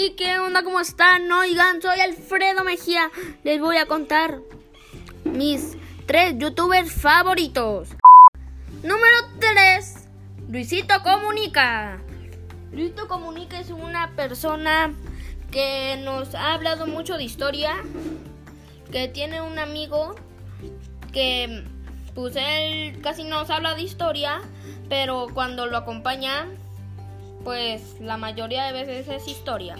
¿Y qué onda? ¿Cómo están? Oigan, soy Alfredo Mejía. Les voy a contar mis 3 youtubers favoritos. Número 3, Luisito Comunica. Luisito Comunica es una persona que nos ha hablado mucho de historia, que tiene un amigo que pues él casi no nos habla de historia, pero cuando lo acompaña, pues la mayoría de veces es historia.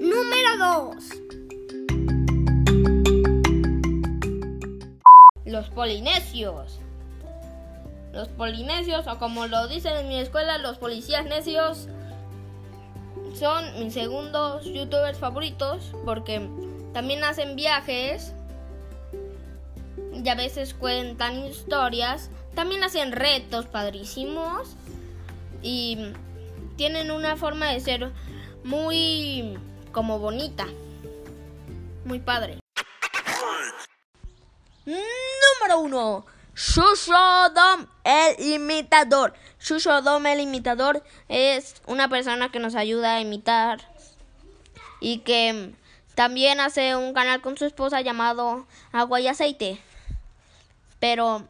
Número 2, Los Polinesios. Los Polinesios, o como lo dicen en mi escuela, los policías necios, son mis segundos youtubers favoritos porque también hacen viajes y a veces cuentan historias. También hacen retos padrísimos y tienen una forma de ser muy como bonita, muy padre. Número 1, Shushodom el imitador. Shushodom el imitador es una persona que nos ayuda a imitar y que también hace un canal con su esposa llamado Agua y Aceite. Pero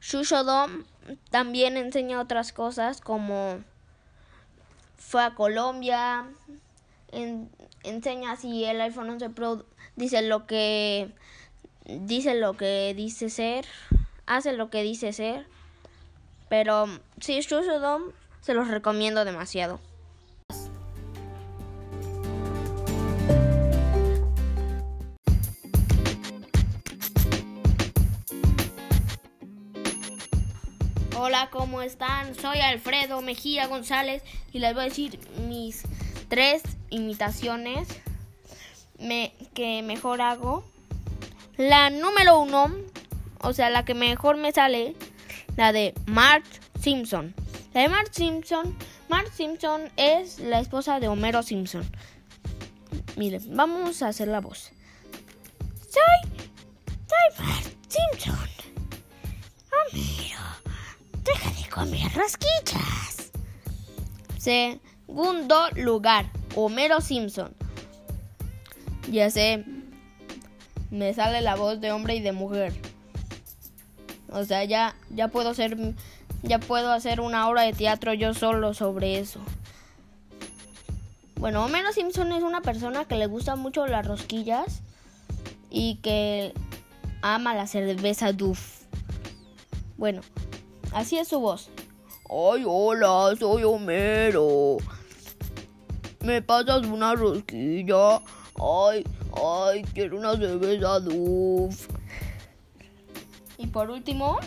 Shushodom también enseña otras cosas, como fue a Colombia, enseña así el iPhone 11 Pro, dice lo que dice ser. Hace lo que dice ser. Pero sí, Shushodom se los recomiendo demasiado. Hola, ¿cómo están? Soy Alfredo Mejía González y les voy a decir mis 3 imitaciones que mejor hago. La número 1, o sea, la que mejor me sale, la de Marge Simpson. La de Marge Simpson. Marge Simpson es la esposa de Homero Simpson. Miren, vamos a hacer la voz. Soy Marge Simpson. Homero, deja de comer rosquillas. Segundo lugar, Homero Simpson. Ya sé, me sale la voz de hombre y de mujer. O sea, ya puedo hacer una obra de teatro yo solo sobre eso. Bueno, Homero Simpson es una persona que le gustan mucho las rosquillas y que ama la cerveza Duff. Bueno, así es su voz. Ay, hola, soy Homero. ¿Me pasas una rosquilla? Ay, quiero una cerveza Duff. Y por último,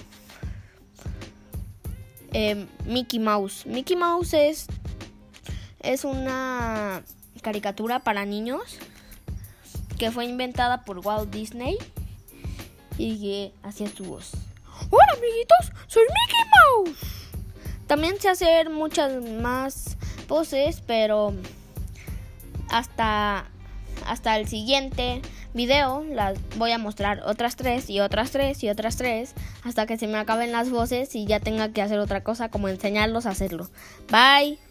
Mickey Mouse. Mickey Mouse es una caricatura para niños que fue inventada por Walt Disney y que hacía su voz. ¡Hola, amiguitos! ¡Soy Mickey Mouse! También sé hacer muchas más poses, pero hasta el siguiente video las voy a mostrar otras 3 hasta que se me acaben las voces y ya tenga que hacer otra cosa, como enseñarlos a hacerlo. Bye.